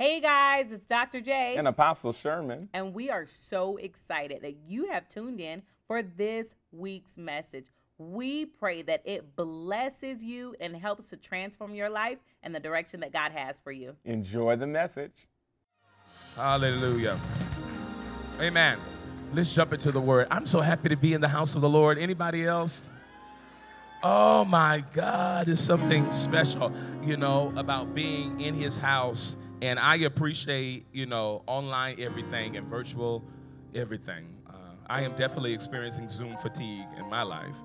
Hey guys, it's Dr. J and Apostle Sherman, and we are so excited that you have tuned in for this week's message. We pray that it blesses you and helps to transform your life and the direction that God has for you. Enjoy the message. Hallelujah. Amen. Let's jump into the word. I'm so happy to be in the house of the Lord. Anybody else? Oh my God, there's something special, about being in his house. And I appreciate, online everything and virtual everything. I am definitely experiencing Zoom fatigue in my life.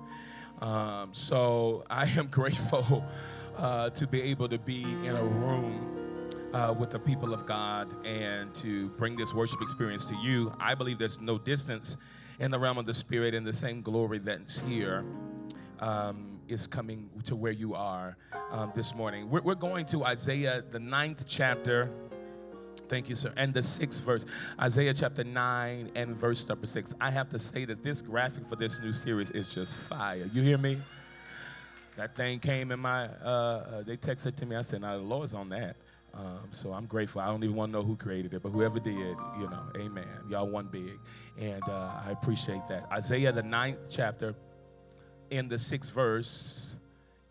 So I am grateful to be able to be in a room with the people of God and to bring this worship experience to you. I believe there's no distance in the realm of the Spirit, and the same glory that's here is coming to where you are this morning. We're going to Isaiah, the 9th chapter. Thank you, sir. And the 6th verse, Isaiah chapter 9 and verse number 6. I have to say that this graphic for this new series is just fire. You hear me? That thing came in my, they texted to me. I said, now the Lord's on that. So I'm grateful. I don't even want to know who created it, but whoever did, amen. Y'all won big. And I appreciate that. Isaiah, the 9th chapter, in the 6th verse,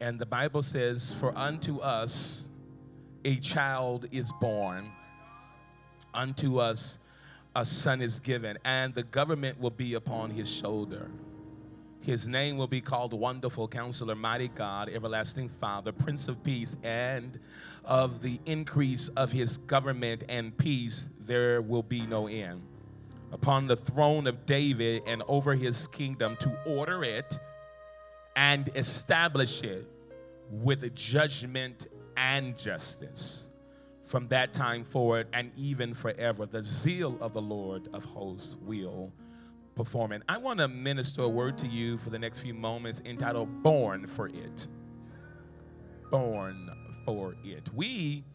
and the Bible says, for unto us a child is born, unto us a son is given, and the government will be upon his shoulder. His name will be called Wonderful Counselor, Mighty God, Everlasting Father, Prince of Peace, and of the increase of his government and peace there will be no end. Upon the throne of David and over his kingdom, to order it and establish it with judgment and justice from that time forward and even forever. The zeal of the Lord of hosts will perform it. I want to minister a word to you for the next few moments entitled Born for It. Born for It. We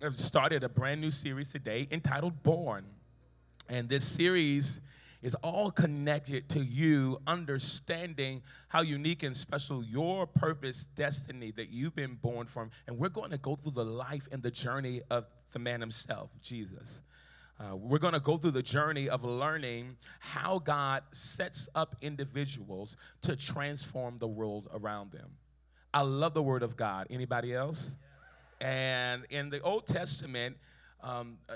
have started a brand new series today entitled Born. And this series is all connected to you understanding how unique and special your purpose, destiny that you've been born from. And we're going to go through the life and the journey of the man himself, Jesus. We're going to go through the journey of learning how God sets up individuals to transform the world around them. I love the word of God. Anybody else? And in the Old Testament,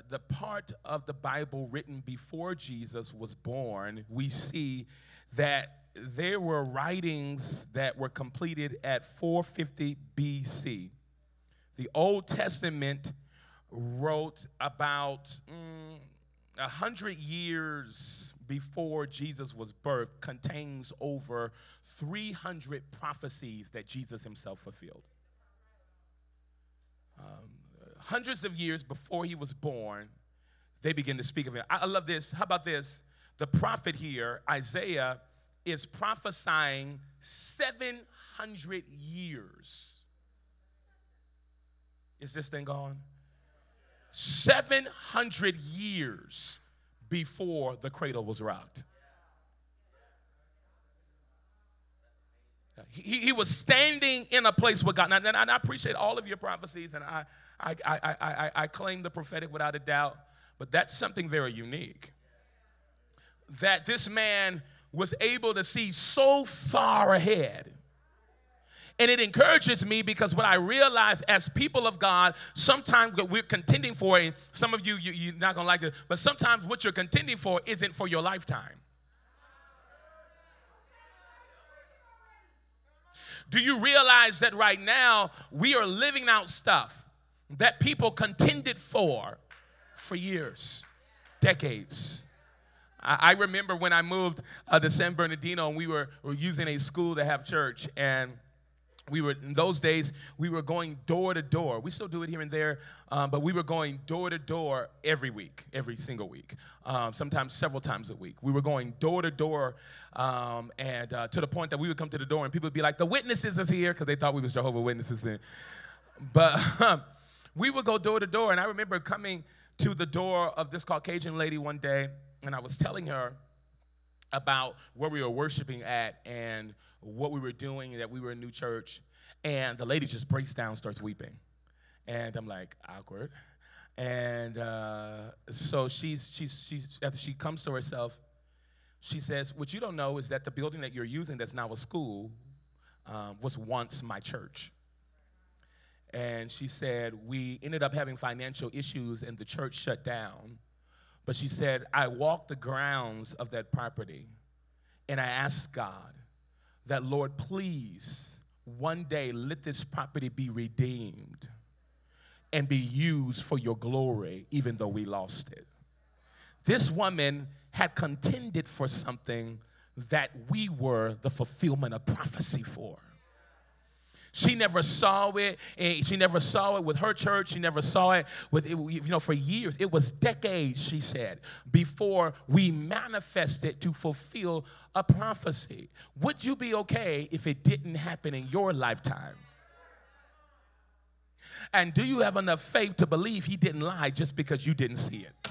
the part of the Bible written before Jesus was born, we see that there were writings that were completed at 450 BC. The Old Testament wrote about 100 years before Jesus was birthed, contains over 300 prophecies that Jesus himself fulfilled. Hundreds of years before he was born, they begin to speak of him. I love this. How about this? The prophet here, Isaiah, is prophesying 700 years. Is this thing on? 700 years before the cradle was rocked. He was standing in a place with God. And I appreciate all of your prophecies, and I claim the prophetic without a doubt, but that's something very unique. That this man was able to see so far ahead. And it encourages me because what I realize as people of God, sometimes we're contending for, and some of you, you're not going to like this, but sometimes what you're contending for isn't for your lifetime. Do you realize that right now we are living out stuff that people contended for years, decades. I remember when I moved to San Bernardino, and we were using a school to have church, and we were, in those days, we were going door to door. We still do it here and there, but we were going door to door every week, every single week, sometimes several times a week. We were going door to door, and to the point that we would come to the door, and people would be like, the witnesses is here, because they thought we was Jehovah's Witnesses. We would go door to door, and I remember coming to the door of this Caucasian lady one day, and I was telling her about where we were worshiping at and what we were doing, that we were a new church, and the lady just breaks down, starts weeping. And I'm like, awkward. And so she's after she comes to herself, she says, what you don't know is that the building that you're using that's now a school was once my church. And she said, we ended up having financial issues and the church shut down. But she said, I walked the grounds of that property and I asked God that, Lord, please, one day let this property be redeemed and be used for your glory, even though we lost it. This woman had contended for something that we were the fulfillment of prophecy for. She never saw it. She never saw it with her church. She never saw it with, for years. It was decades, she said, before we manifested to fulfill a prophecy. Would you be okay if it didn't happen in your lifetime? And do you have enough faith to believe he didn't lie just because you didn't see it?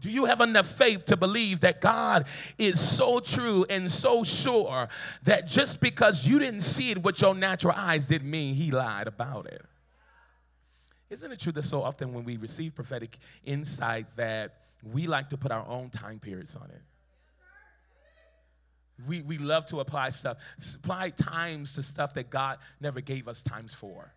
Do you have enough faith to believe that God is so true and so sure that just because you didn't see it with your natural eyes didn't mean he lied about it? Isn't it true that so often when we receive prophetic insight that we like to put our own time periods on it? We love to apply times to stuff that God never gave us times for.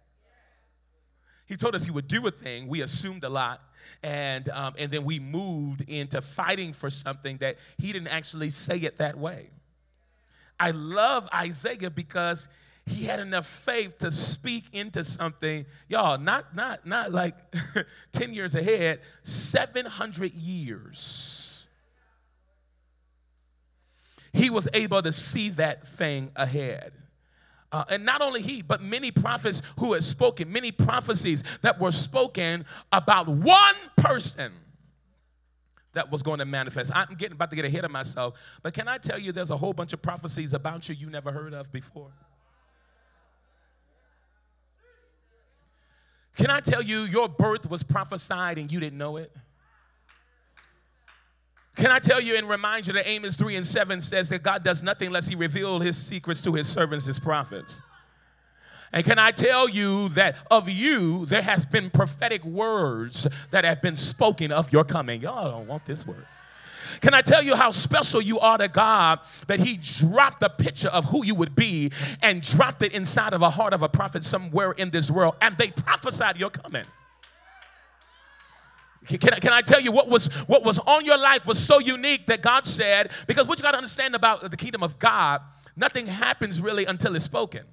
He told us he would do a thing. We assumed a lot, and then we moved into fighting for something that he didn't actually say it that way. I love Isaiah because he had enough faith to speak into something, y'all, not like 10 years ahead, 700 years. He was able to see that thing ahead. And not only he, but many prophets who had spoken, many prophecies that were spoken about one person that was going to manifest. I'm about to get ahead of myself, but can I tell you there's a whole bunch of prophecies about you never heard of before? Can I tell you your birth was prophesied and you didn't know it? Can I tell you and remind you that Amos 3:7 says that God does nothing unless he reveal his secrets to his servants, his prophets. And can I tell you that of you, there has been prophetic words that have been spoken of your coming. Y'all don't want this word. Can I tell you how special you are to God that he dropped a picture of who you would be and dropped it inside of a heart of a prophet somewhere in this world, and they prophesied your coming. Can I tell you what was on your life was so unique that God said, because what you got to understand about the kingdom of God, nothing happens really until it's spoken.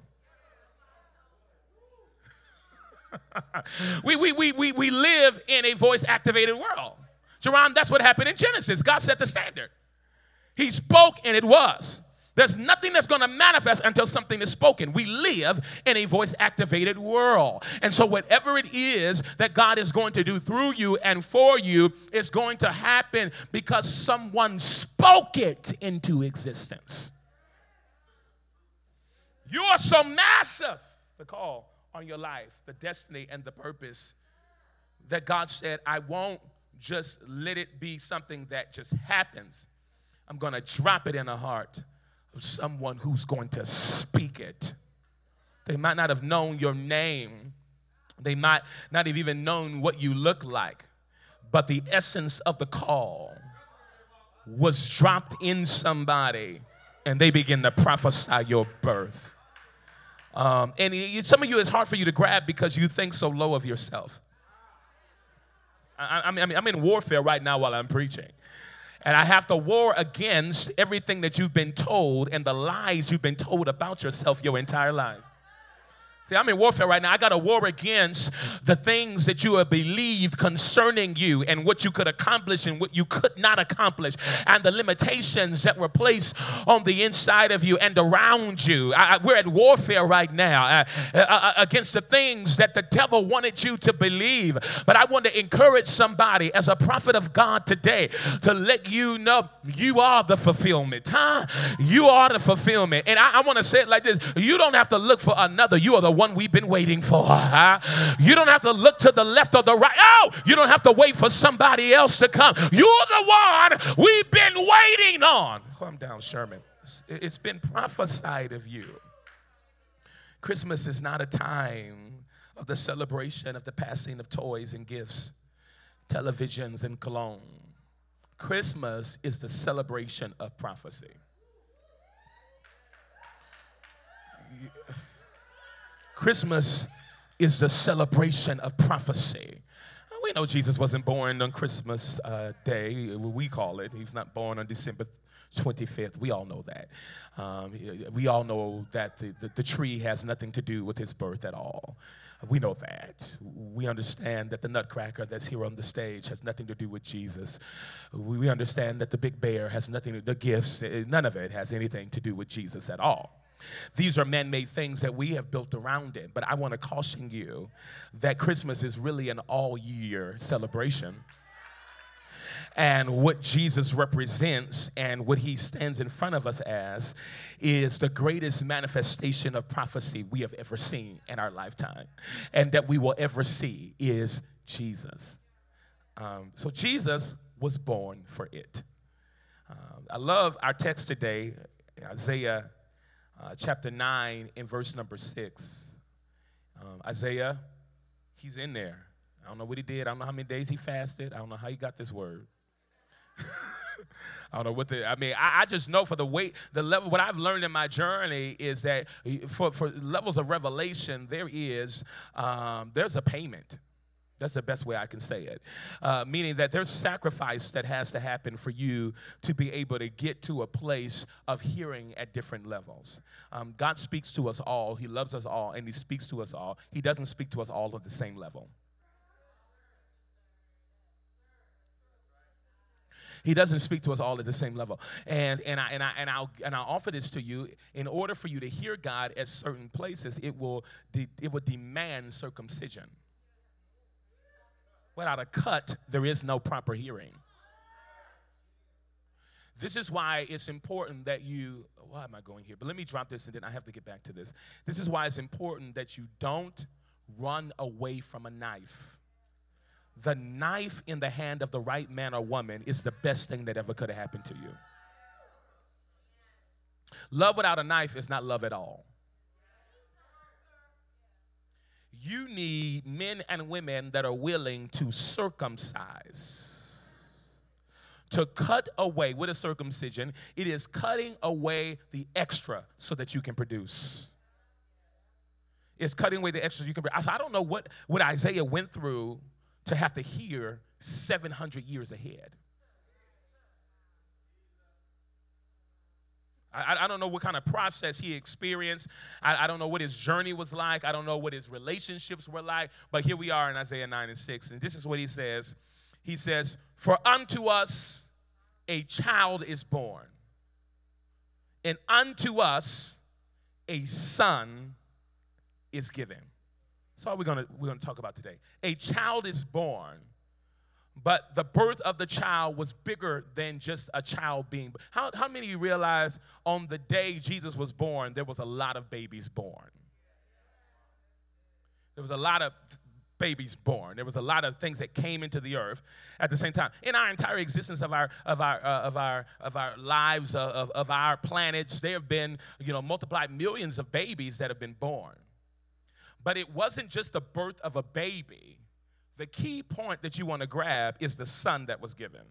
We live in a voice-activated world. Jerome, that's what happened in Genesis. God set the standard. He spoke and it was. There's nothing that's going to manifest until something is spoken. We live in a voice-activated world. And so whatever it is that God is going to do through you and for you is going to happen because someone spoke it into existence. You are so massive, the call on your life, the destiny and the purpose, that God said, I won't just let it be something that just happens. I'm going to drop it in a heart. Someone who's going to speak it. They might not have known your name. They might not have even known what you look like. But the essence of the call was dropped in somebody, and they begin to prophesy your birth. And some of you, it's hard for you to grab because you think so low of yourself. I mean, I'm in warfare right now while I'm preaching. And I have to war against everything that you've been told and the lies you've been told about yourself your entire life. See, I'm in warfare right now. I got to war against the things that you have believed concerning you and what you could accomplish and what you could not accomplish and the limitations that were placed on the inside of you and around you. We're at warfare right now against the things that the devil wanted you to believe. But I want to encourage somebody as a prophet of God today to let you know you are the fulfillment. Huh? You are the fulfillment. And I want to say it like this. You don't have to look for another. You are the one we've been waiting for. Huh? You don't have to look to the left or the right. Oh, you don't have to wait for somebody else to come. You're the one we've been waiting on. Calm down, Sherman. It's been prophesied of you. Christmas is not a time of the celebration of the passing of toys and gifts, televisions and cologne. Christmas is the celebration of prophecy. Christmas is the celebration of prophecy. We know Jesus wasn't born on Christmas Day, we call it. He was not born on December 25th. We all know that. We all know that the tree has nothing to do with his birth at all. We know that. We understand that the nutcracker that's here on the stage has nothing to do with Jesus. We understand that the big bear has nothing, the gifts, none of it has anything to do with Jesus at all. These are man-made things that we have built around it. But I want to caution you that Christmas is really an all-year celebration. And what Jesus represents and what he stands in front of us as is the greatest manifestation of prophecy we have ever seen in our lifetime. And that we will ever see is Jesus. So Jesus was born for it. I love our text today, Isaiah chapter 9 and verse number 6. Isaiah, he's in there. I don't know what he did. I don't know how many days he fasted. I don't know how he got this word. I don't know what the, I just know for the weight, the level, what I've learned in my journey is that for levels of revelation, there's a payment. That's the best way I can say it. Meaning that there's sacrifice that has to happen for you to be able to get to a place of hearing at different levels. God speaks to us all. He loves us all, and he speaks to us all. He doesn't speak to us all at the same level. He doesn't speak to us all at the same level. And I'll offer this to you. In order for you to hear God at certain places, it will demand circumcision. Without a cut, there is no proper hearing. This is why it's important that you, why am I going here? But let me drop this and then I have to get back to this. This is why it's important that you don't run away from a knife. The knife in the hand of the right man or woman is the best thing that ever could have happened to you. Love without a knife is not love at all. You need men and women that are willing to circumcise, to cut away. What is circumcision? It is cutting away the extra so that you can produce. It's cutting away the extra so you can produce. I don't know what Isaiah went through to have to hear 700 years ahead. I don't know what kind of process he experienced. I don't know what his journey was like. I don't know what his relationships were like. But here we are in Isaiah 9 and 6. And this is what he says. He says, "For unto us a child is born, and unto us a son is given." That's all we're going to talk about today. A child is born. But the birth of the child was bigger than just a child being. How many of you realize on the day Jesus was born, there was a lot of babies born? There was a lot of babies born. There was a lot of things that came into the earth at the same time. In our entire existence of our lives of our planets, there have been multiplied millions of babies that have been born. But it wasn't just the birth of a baby. The key point that you want to grab is the son that was given.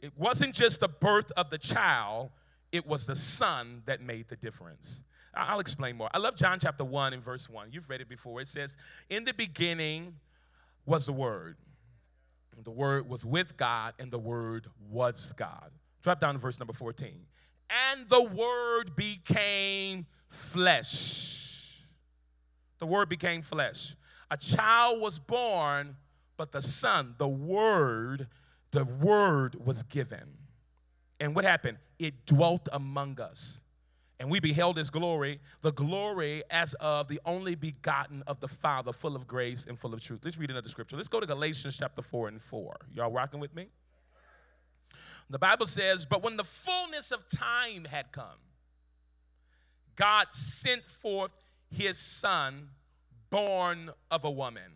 It wasn't just the birth of the child. It was the son that made the difference. I'll explain more. I love John chapter 1 and verse 1. You've read it before. It says, "In the beginning was the Word. The Word was with God, and the Word was God." Drop down to verse number 14. "And the Word became flesh." The Word became flesh. A child was born, but the son, the word was given. And what happened? It dwelt among us. And we beheld his glory, the glory as of the only begotten of the Father, full of grace and full of truth. Let's read another scripture. Let's go to Galatians chapter 4 and 4. Y'all rocking with me? The Bible says, "But when the fullness of time had come, God sent forth his son, born of a woman."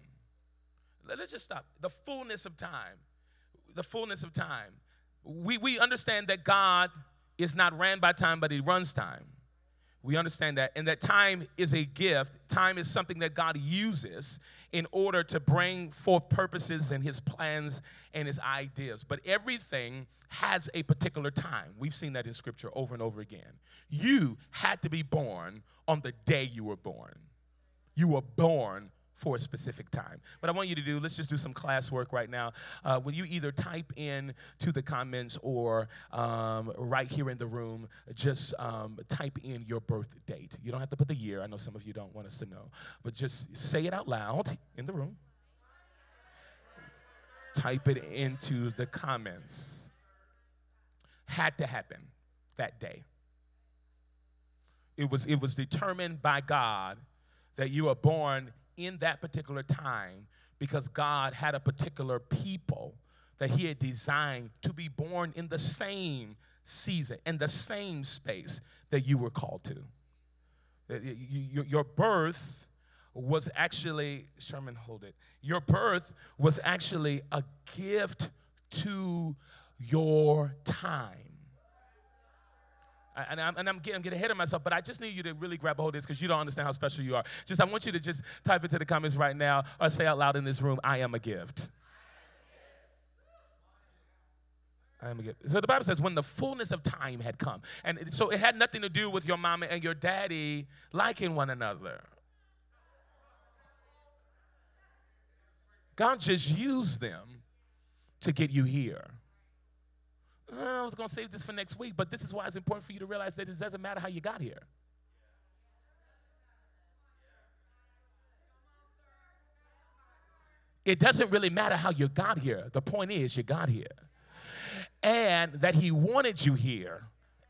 Let's just stop. The fullness of time. The fullness of time. We understand that God is not ran by time, but he runs time. We understand that. And that time is a gift. Time is something that God uses in order to bring forth purposes and his plans and his ideas. But everything has a particular time. We've seen that in Scripture over and over again. You had to be born on the day you were born. You were born for a specific time. What I want you to do, let's just do some classwork right now. Will you either type in to the comments or right here in the room, just type in your birth date. You don't have to put the year. I know some of you don't want us to know, but just say it out loud in the room. Type it into the comments. Had to happen that day. It was determined by God that you were born in that particular time, because God had a particular people that he had designed to be born in the same season and the same space that you were called to. Your birth was actually, Sherman, hold it. Your birth was actually a gift to your time. And I'm getting ahead of myself, but I just need you to really grab a hold of this, because you don't understand how special you are. I want you to just type into the comments right now or say out loud in this room, I am a gift. I am a gift. So the Bible says when the fullness of time had come. And so it had nothing to do with your mama and your daddy liking one another. God just used them to get you here. I was going to save this for next week, but this is why it's important for you to realize that it doesn't matter how you got here. It doesn't really matter how you got here. The point is you got here. And that he wanted you here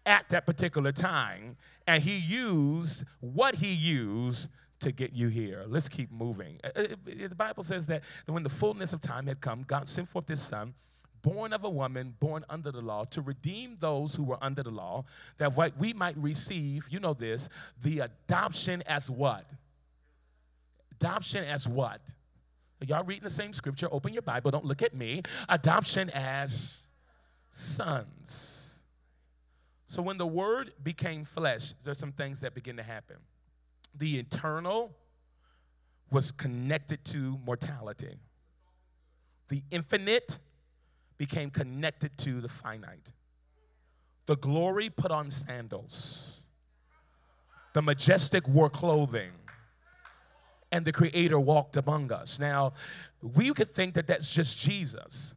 at that particular time, and he used what he used to get you here. Let's keep moving. The Bible says that when the fullness of time had come, God sent forth his son, born of a woman, born under the law, to redeem those who were under the law, that what we might receive, you know this, the adoption as what? Adoption as what? Are y'all reading the same Scripture? Open your Bible. Don't look at me. Adoption as sons. So when the Word became flesh, there's some things that begin to happen. The eternal was connected to mortality. The infinite became connected to the finite. The glory put on sandals. The majestic wore clothing. And the Creator walked among us. Now, we could think that that's just Jesus.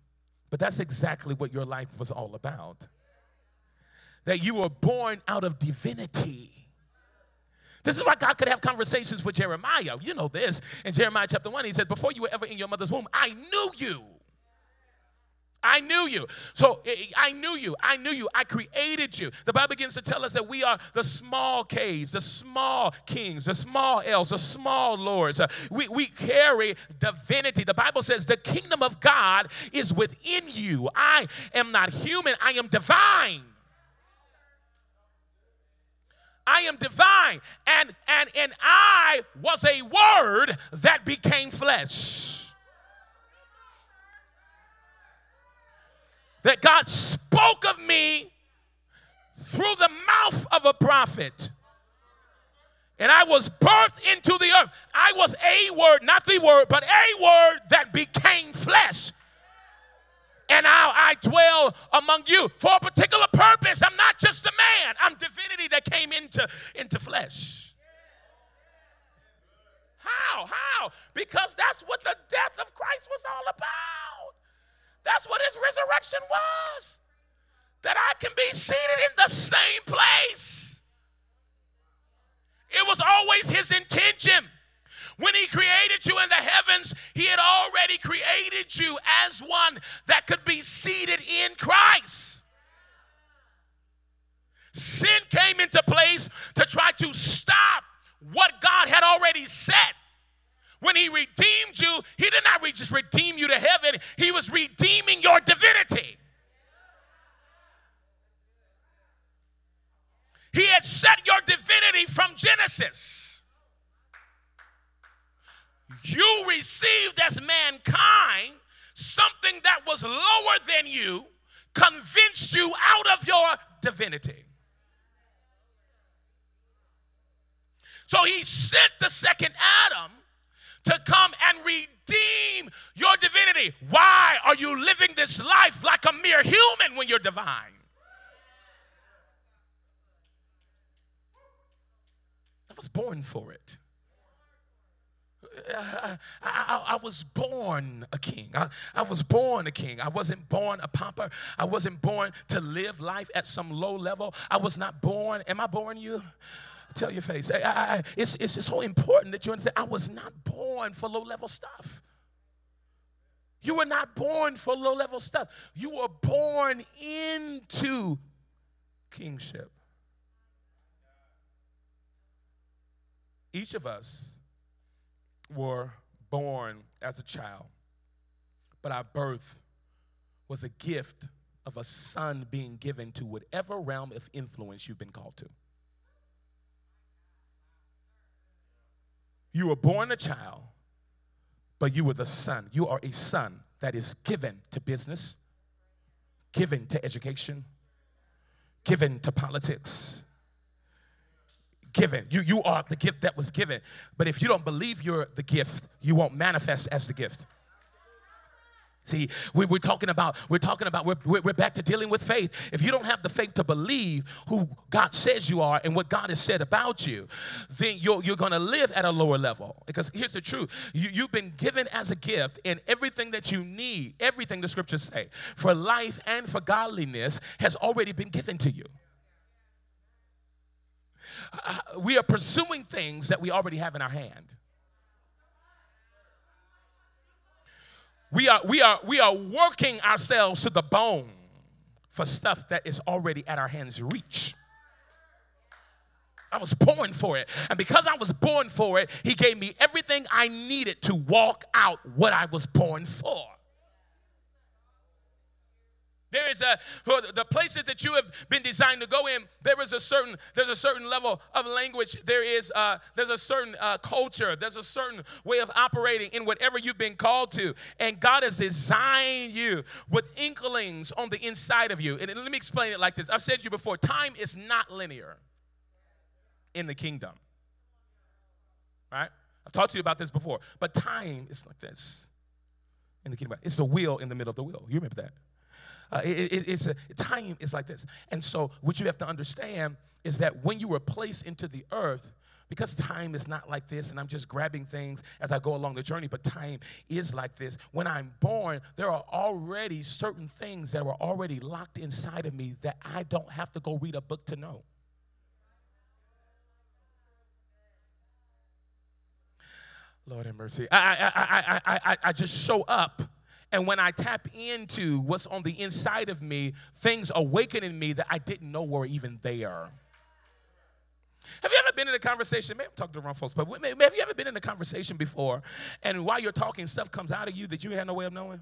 But that's exactly what your life was all about. That you were born out of divinity. This is why God could have conversations with Jeremiah. You know this. In Jeremiah chapter 1, he said, before you were ever in your mother's womb, I knew you. I knew you. So I knew you. I knew you. I created you. The Bible begins to tell us that we are the small K's, the small kings, the small L's, the small lords. We carry divinity. The Bible says the kingdom of God is within you. I am not human. I am divine. I am divine. And I was a word that became flesh. That God spoke of me through the mouth of a prophet. And I was birthed into the earth. I was a word, not the word, but a word that became flesh. And now I dwell among you for a particular purpose. I'm not just a man. I'm divinity that came into flesh. How? Because that's what the death of Christ was all about. That's what his resurrection was. That I can be seated in the same place. It was always his intention. When he created you in the heavens, he had already created you as one that could be seated in Christ. Sin came into place to try to stop what God had already said. When he redeemed you, he did not just redeem you to heaven. He was redeeming your divinity. He had set your divinity from Genesis. You received as mankind something that was lower than you, convinced you out of your divinity. So he sent the second Adam to come and redeem your divinity. Why are you living this life like a mere human when you're divine? I was born for it. I was born a king. I was born a king. I wasn't born a pauper. I wasn't born to live life at some low level. I was not born. Am I boring you? Tell your face. It's so important that you understand I was not born for low level stuff. You were not born for low level stuff. You were born into kingship. Each of us were born as a child, but our birth was a gift of a son being given to whatever realm of influence you've been called to. You were born a child, but you were the son. You are a son that is given to business, given to education, given to politics. Given. You are the gift that was given. But if you don't believe you're the gift, you won't manifest as the gift. See, we're back to dealing with faith. If you don't have the faith to believe who God says you are and what God has said about you, then you're going to live at a lower level. Because here's the truth. You've been given as a gift, and everything that you need, everything the scriptures say, for life and for godliness has already been given to you. We are pursuing things that we already have in our hand. We are working ourselves to the bone for stuff that is already at our hands' reach. I was born for it. And because I was born for it, he gave me everything I needed to walk out what I was born for. There is for the places that you have been designed to go in, there's a certain level of language. There's a certain culture. There's a certain way of operating in whatever you've been called to. And God has designed you with inklings on the inside of you. And let me explain it like this. I've said to you before, time is not linear in the kingdom. Right? I've talked to you about this before. But time is like this in the kingdom. It's the wheel in the middle of the wheel. You remember that? Time is like this. And so what you have to understand is that when you were placed into the earth, because time is not like this, and I'm just grabbing things as I go along the journey, but time is like this. When I'm born, there are already certain things that were already locked inside of me that I don't have to go read a book to know. Lord have mercy. I just show up. And when I tap into what's on the inside of me, things awaken in me that I didn't know were even there. Have you ever been in a conversation? Maybe I'm talking to the wrong folks, but have you ever been in a conversation before, and while you're talking, stuff comes out of you that you had no way of knowing?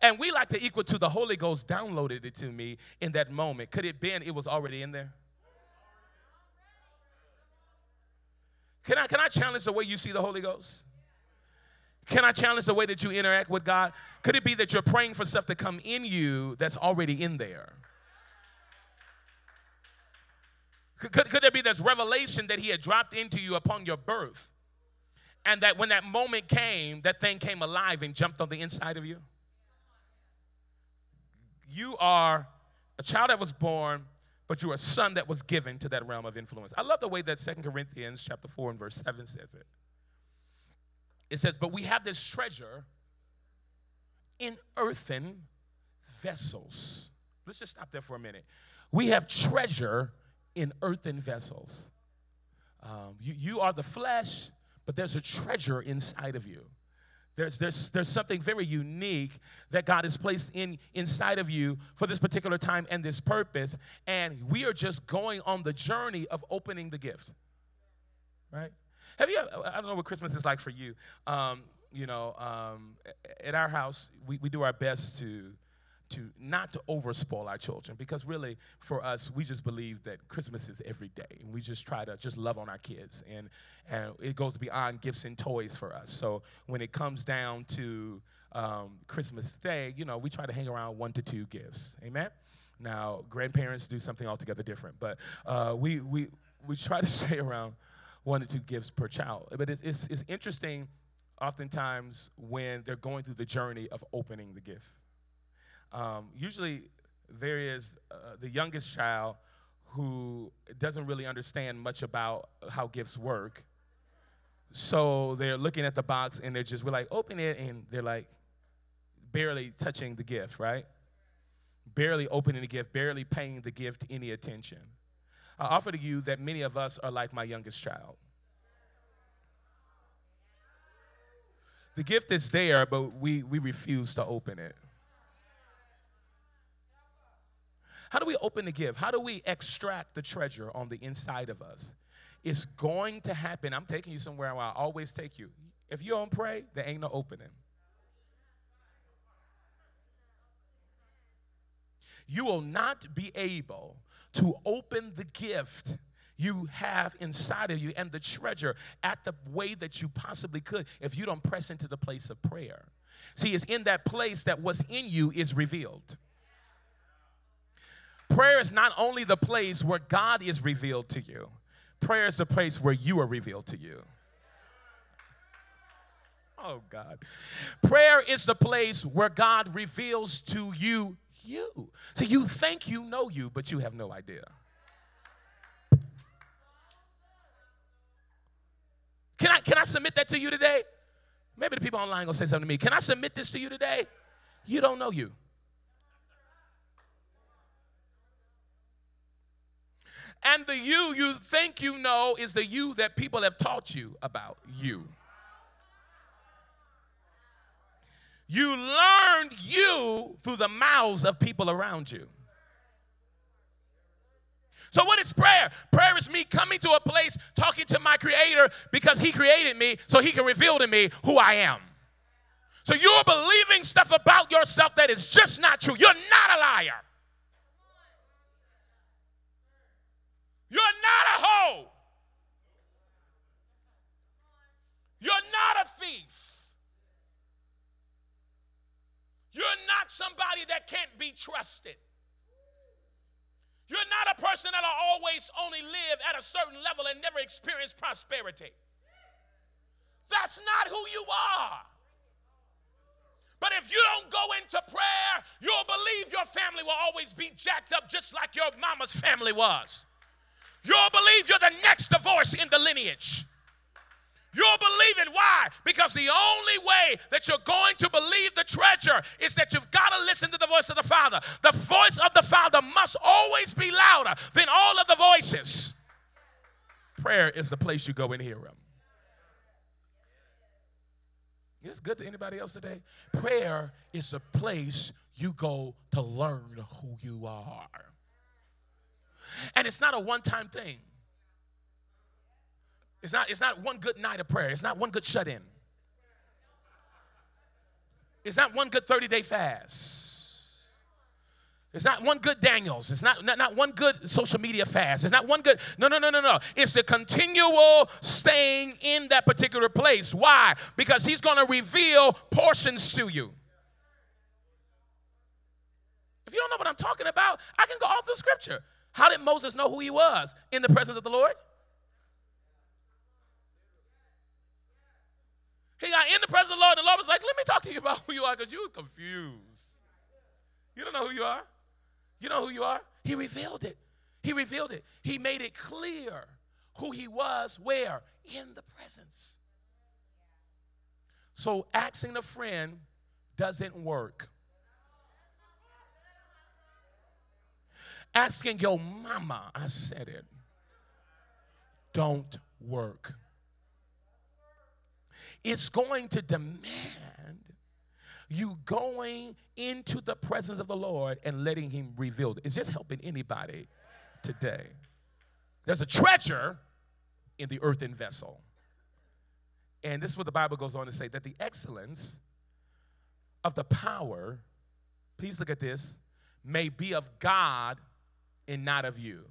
And we like to equal to the Holy Ghost downloaded it to me in that moment. Could it be it was already in there? Can I challenge the way you see the Holy Ghost? Can I challenge the way that you interact with God? Could it be that you're praying for stuff to come in you that's already in there? Could it be this revelation that he had dropped into you upon your birth, and that when that moment came, that thing came alive and jumped on the inside of you? You are a child that was born, but you're a son that was given to that realm of influence. I love the way that 2 Corinthians chapter 4 and verse 7 says it. It says, but we have this treasure in earthen vessels. Let's just stop there for a minute. We have treasure in earthen vessels. You are the flesh, but there's a treasure inside of you. There's something very unique that God has placed inside of you for this particular time and this purpose, and we are just going on the journey of opening the gift, right? I don't know what Christmas is like for you. At our house, we do our best to not to overspoil our children, because really for us, we just believe that Christmas is every day, and we just try to just love on our kids, and it goes beyond gifts and toys for us. So when it comes down to Christmas Day, we try to hang around 1 to 2 gifts. Amen. Now, grandparents do something altogether different, but we try to stay around 1 to 2 gifts per child. But it's interesting oftentimes when they're going through the journey of opening the gift. Usually there is the youngest child who doesn't really understand much about how gifts work. So they're looking at the box and we're like, open it, and they're like barely touching the gift, right? Barely opening the gift, barely paying the gift any attention. I offer to you that many of us are like my youngest child. The gift is there, but we refuse to open it. How do we open the gift? How do we extract the treasure on the inside of us? It's going to happen. I'm taking you somewhere where I always take you. If you don't pray, there ain't no opening. You will not be able to open the gift you have inside of you and the treasure at the way that you possibly could if you don't press into the place of prayer. See, it's in that place that what's in you is revealed. Prayer is not only the place where God is revealed to you. Prayer is the place where you are revealed to you. Oh, God. Prayer is the place where God reveals to you you. See, you think you know you, but you have no idea. Can I submit that to you today? Maybe the people online are going to say something to me. Can I submit this to you today? You don't know you. And the you think you know is the you that people have taught you about you. You learned you through the mouths of people around you. So what is prayer? Prayer is me coming to a place, talking to my Creator because He created me so He can reveal to me who I am. So you're believing stuff about yourself that is just not true. You're not a liar. You're not a hoe. You're not a thief. You're not somebody that can't be trusted. You're not a person that'll always only live at a certain level and never experience prosperity. That's not who you are. But if you don't go into prayer, you'll believe your family will always be jacked up just like your mama's family was. You'll believe you're the next divorce in the lineage. You'll believe it. Why? Because the only way that you're going to believe the treasure is that you've got to listen to the voice of the Father. The voice of the Father must always be louder than all of the voices. Prayer is the place you go and hear Him. It's good to anybody else today. Prayer is the place you go to learn who you are. And it's not a one-time thing. It's not one good night of prayer. It's not one good shut-in. It's not one good 30-day fast. It's not one good Daniels. It's not one good social media fast. It's not one good, no. It's the continual staying in that particular place. Why? Because He's going to reveal portions to you. If you don't know what I'm talking about, I can go off the scripture. How did Moses know who he was? In the presence of the Lord? He got in the presence of the Lord. The Lord was like, let me talk to you about who you are because you were confused. You don't know who you are. You know who you are. He revealed it. He revealed it. He made it clear who He was, where? In the presence. So asking a friend doesn't work. Asking your mama, I said it, don't work. It's going to demand you going into the presence of the Lord and letting Him reveal it. Is this helping anybody today? There's a treasure in the earthen vessel. And this is what the Bible goes on to say, that the excellence of the power, please look at this, may be of God and not of you.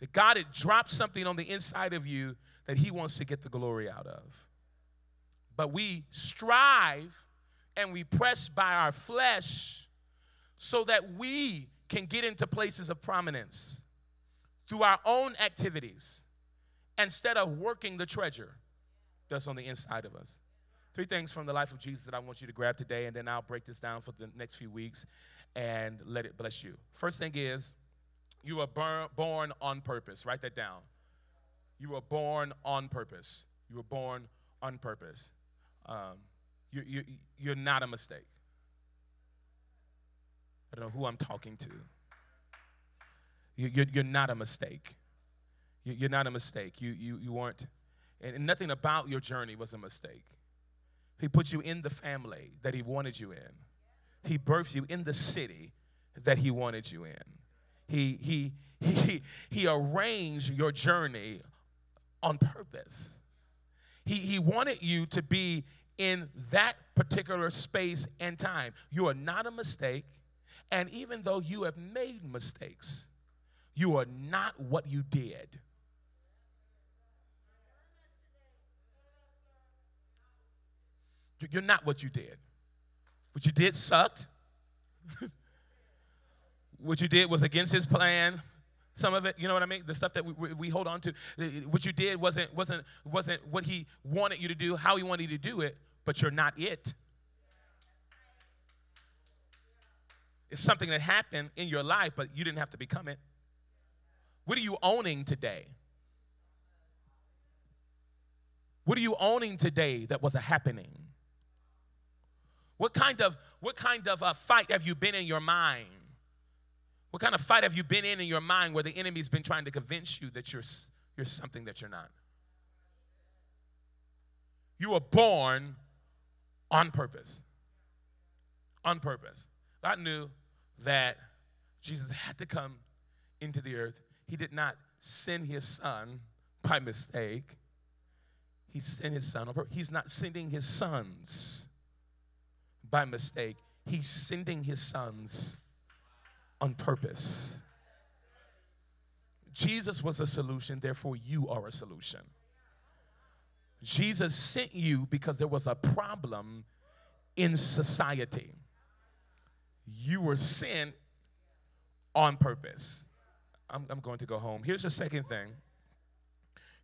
That God had dropped something on the inside of you that He wants to get the glory out of. But we strive and we press by our flesh so that we can get into places of prominence through our own activities instead of working the treasure that's on the inside of us. Three things from the life of Jesus that I want you to grab today, and then I'll break this down for the next few weeks and let it bless you. First thing is, you are born on purpose. Write that down. You were born on purpose. You were born on purpose. You're not a mistake. I don't know who I'm talking to. You're not a mistake. You're not a mistake. You weren't, and nothing about your journey was a mistake. He put you in the family that he wanted you in. He birthed you in the city that he wanted you in. He arranged your journey on purpose. He wanted you to be in that particular space and time. You are not a mistake. And even though you have made mistakes, you are not what you did. You're not what you did. What you did sucked. What you did was against his plan. Some of it, you know what I mean? The stuff that we hold on to. What you did wasn't what he wanted you to do, how he wanted you to do it, but you're not it. It's something that happened in your life, but you didn't have to become it. What are you owning today? What are you owning today that was a happening? What kind of a fight have you been in your mind? What kind of fight have you been in your mind where the enemy's been trying to convince you that you're something that you're not? You were born on purpose. On purpose. God knew that Jesus had to come into the earth. He did not send his son by mistake. He sent his son on purpose. He's not sending his sons by mistake. He's sending his sons on purpose. Jesus was a solution, therefore you are a solution. Jesus sent you because there was a problem in society. You were sent on purpose. I'm going to go home. Here's the second thing.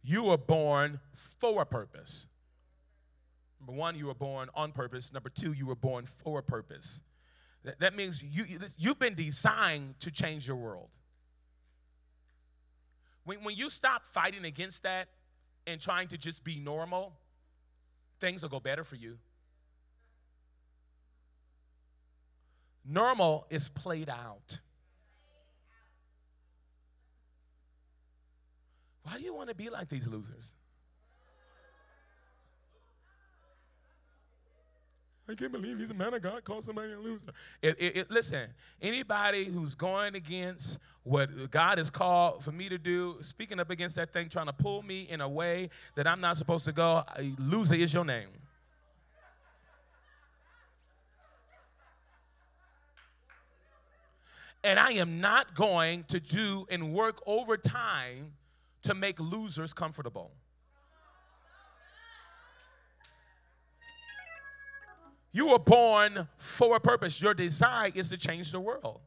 You were born for a purpose. Number one, you were born on purpose. Number two, you were born for a purpose. That means you've been designed to change your world. When you stop fighting against that and trying to just be normal, things will go better for you. Normal is played out. Why do you want to be like these losers? I can't believe he's a man of God, called somebody a loser. Listen, anybody who's going against what God has called for me to do, speaking up against that thing, trying to pull me in a way that I'm not supposed to go, loser is your name. And I am not going to do and work overtime to make losers comfortable. You were born for a purpose. Your design is to change the world.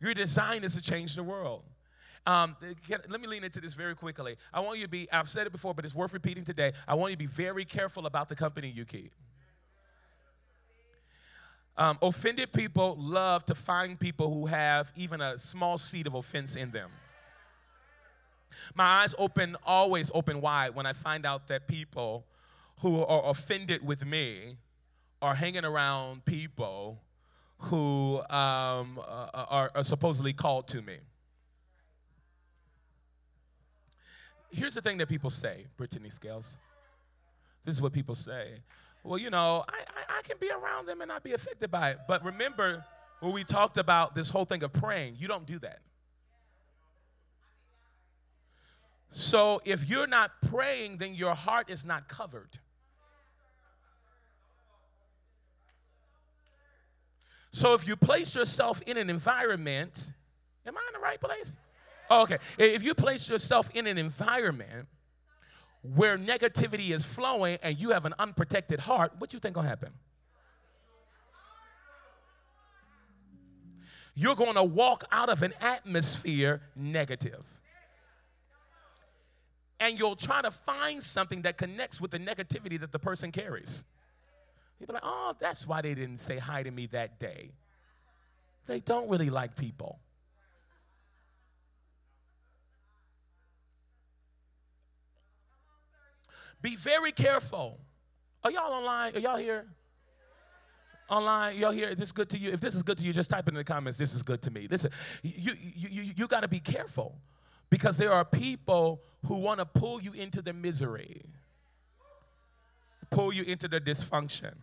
Your design is to change the world. Let me lean into this very quickly. I want you to be, I've said it before, but it's worth repeating today. I want you to be very careful about the company you keep. Offended people love to find people who have even a small seed of offense in them. My eyes always open wide when I find out that people who are offended with me are hanging around people who are supposedly called to me. Here's the thing that people say, Brittany Scales. This is what people say. Well, you know, I can be around them and not be affected by it. But remember when we talked about this whole thing of praying, you don't do that. So if you're not praying, then your heart is not covered. So if you place yourself in an environment, am I in the right place? Oh, okay. If you place yourself in an environment where negativity is flowing and you have an unprotected heart, what do you think will happen? you're going to walk out of an atmosphere negative. And you'll try to find something that connects with the negativity that the person carries. You'll be like, oh, that's why they didn't say hi to me that day. They don't really like people. Be very careful. Are y'all online? Are y'all here? Online, y'all here? This is good to you? If this is good to you, just type it in the comments, this is good to me. Listen, you got to be careful, because there are people who want to pull you into the misery, pull you into the dysfunction.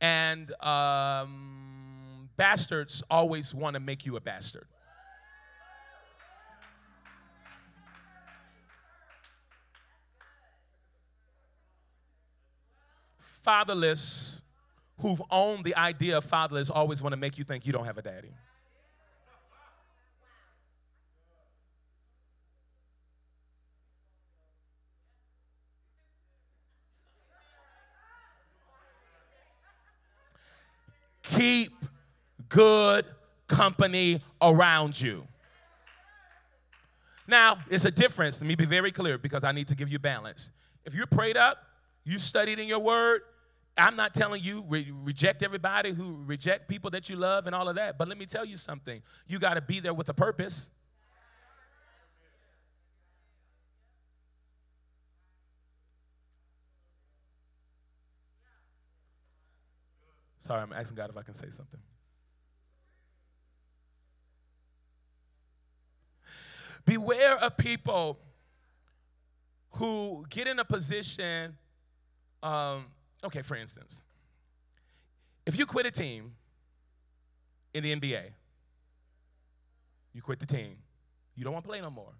And bastards always want to make you a bastard. Fatherless, who've owned the idea of fatherless, always want to make you think you don't have a daddy. Keep good company around you. Now, it's a difference. Let me be very clear, because I need to give you balance. If you're prayed up, you studied in your word, I'm not telling you reject everybody who reject people that you love and all of that. But let me tell you something. You got to be there with a purpose. Sorry, I'm asking God if I can say something. Beware of people who get in a position, okay, for instance, if you quit a team in the NBA, you quit the team, you don't want to play no more,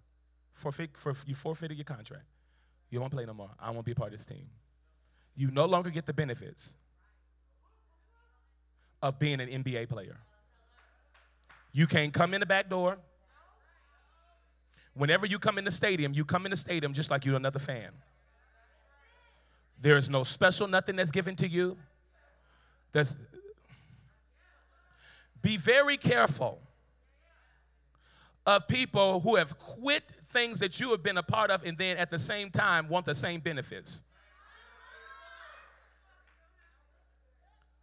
you forfeited your contract, you don't want to play no more, I won't be a part of this team. You no longer get the benefits of being an NBA player. You can't come in the back door. Whenever you come in the stadium just like you're another fan. There is no special nothing that's given to you. Be very careful of people who have quit things that you have been a part of and then at the same time want the same benefits.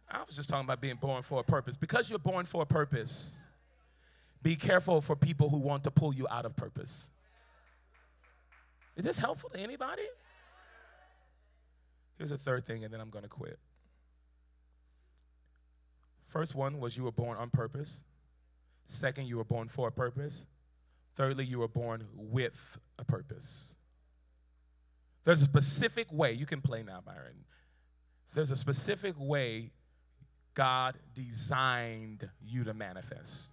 I was just talking about being born for a purpose. Because you're born for a purpose, be careful for people who want to pull you out of purpose. Is this helpful to anybody? Here's the third thing, and then I'm going to quit. First one was you were born on purpose. Second, you were born for a purpose. Thirdly, you were born with a purpose. There's a specific way. You can play now, Byron. There's a specific way God designed you to manifest.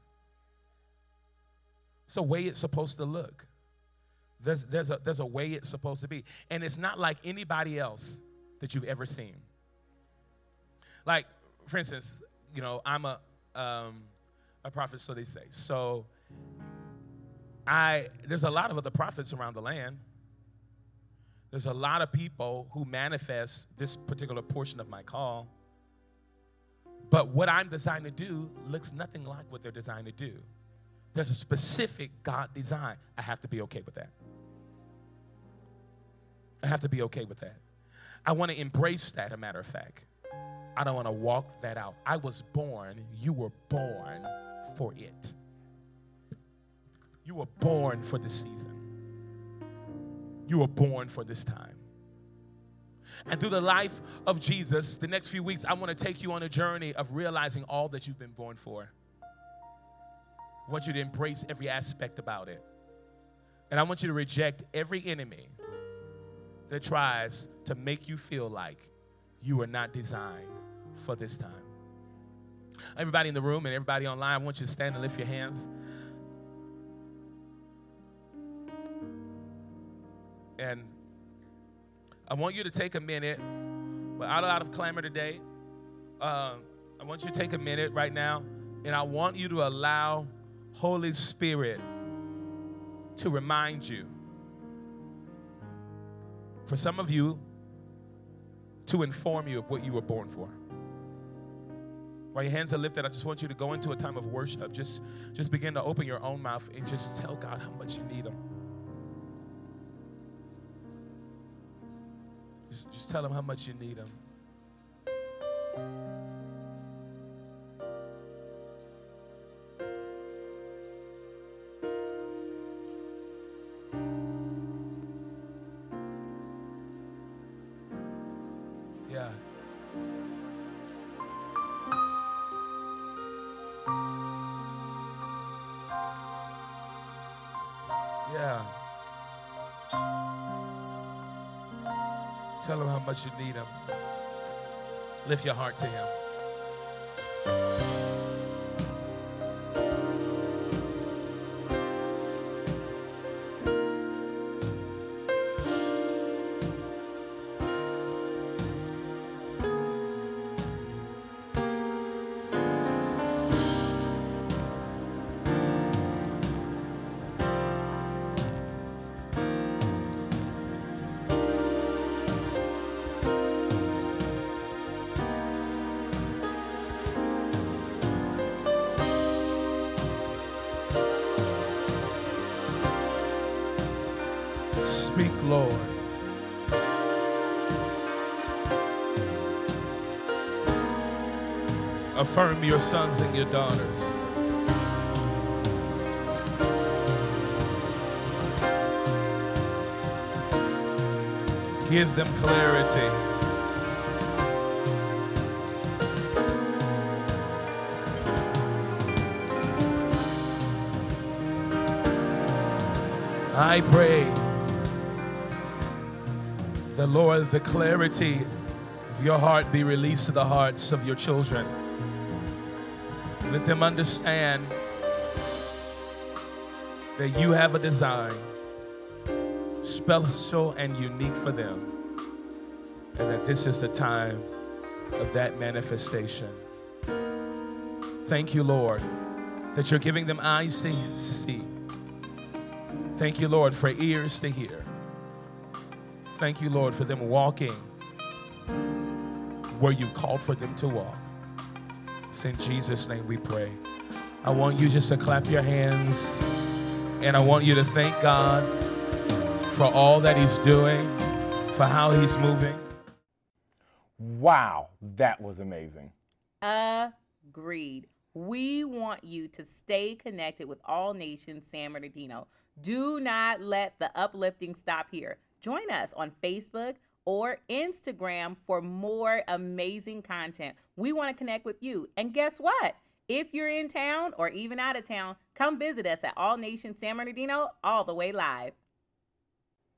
It's a way it's supposed to look. There's a way it's supposed to be. And it's not like anybody else that you've ever seen. Like, for instance, you know, I'm a prophet, so they say. So there's a lot of other prophets around the land. There's a lot of people who manifest this particular portion of my call. But what I'm designed to do looks nothing like what they're designed to do. There's a specific God design. I have to be okay with that. I have to be okay with that. I want to embrace that, a matter of fact. I don't want to walk that out. I was born. You were born for it. You were born for this season. You were born for this time. And through the life of Jesus, the next few weeks, I want to take you on a journey of realizing all that you've been born for. I want you to embrace every aspect about it. And I want you to reject every enemy that tries to make you feel like you are not designed for this time. Everybody in the room and everybody online, I want you to stand and lift your hands. And I want you to take a minute, without a lot of clamor today, I want you to take a minute right now, and I want you to allow Holy Spirit to remind you, for some of you, to inform you of what you were born for. While your hands are lifted, I just want you to go into a time of worship. Just begin to open your own mouth and just tell God how much you need Him. Just tell Him how much you need Him. Yeah. Yeah. Tell Him how much you need Him. Lift your heart to Him. Speak, Lord. Affirm your sons and your daughters. Give them clarity. I pray the Lord, the clarity of your heart be released to the hearts of your children. Let them understand that you have a design special and unique for them, and that this is the time of that manifestation. Thank you, Lord, that you're giving them eyes to see. Thank you, Lord, for ears to hear. Thank you, Lord, for them walking where you called for them to walk. It's in Jesus' name we pray. I want you just to clap your hands, and I want you to thank God for all that He's doing, for how He's moving. Wow, that was amazing. Agreed. We want you to stay connected with All Nations San Bernardino. Do not let the uplifting stop here. Join us on Facebook or Instagram for more amazing content. We want to connect with you. And guess what? If you're in town or even out of town, come visit us at All Nations San Bernardino, all the way live.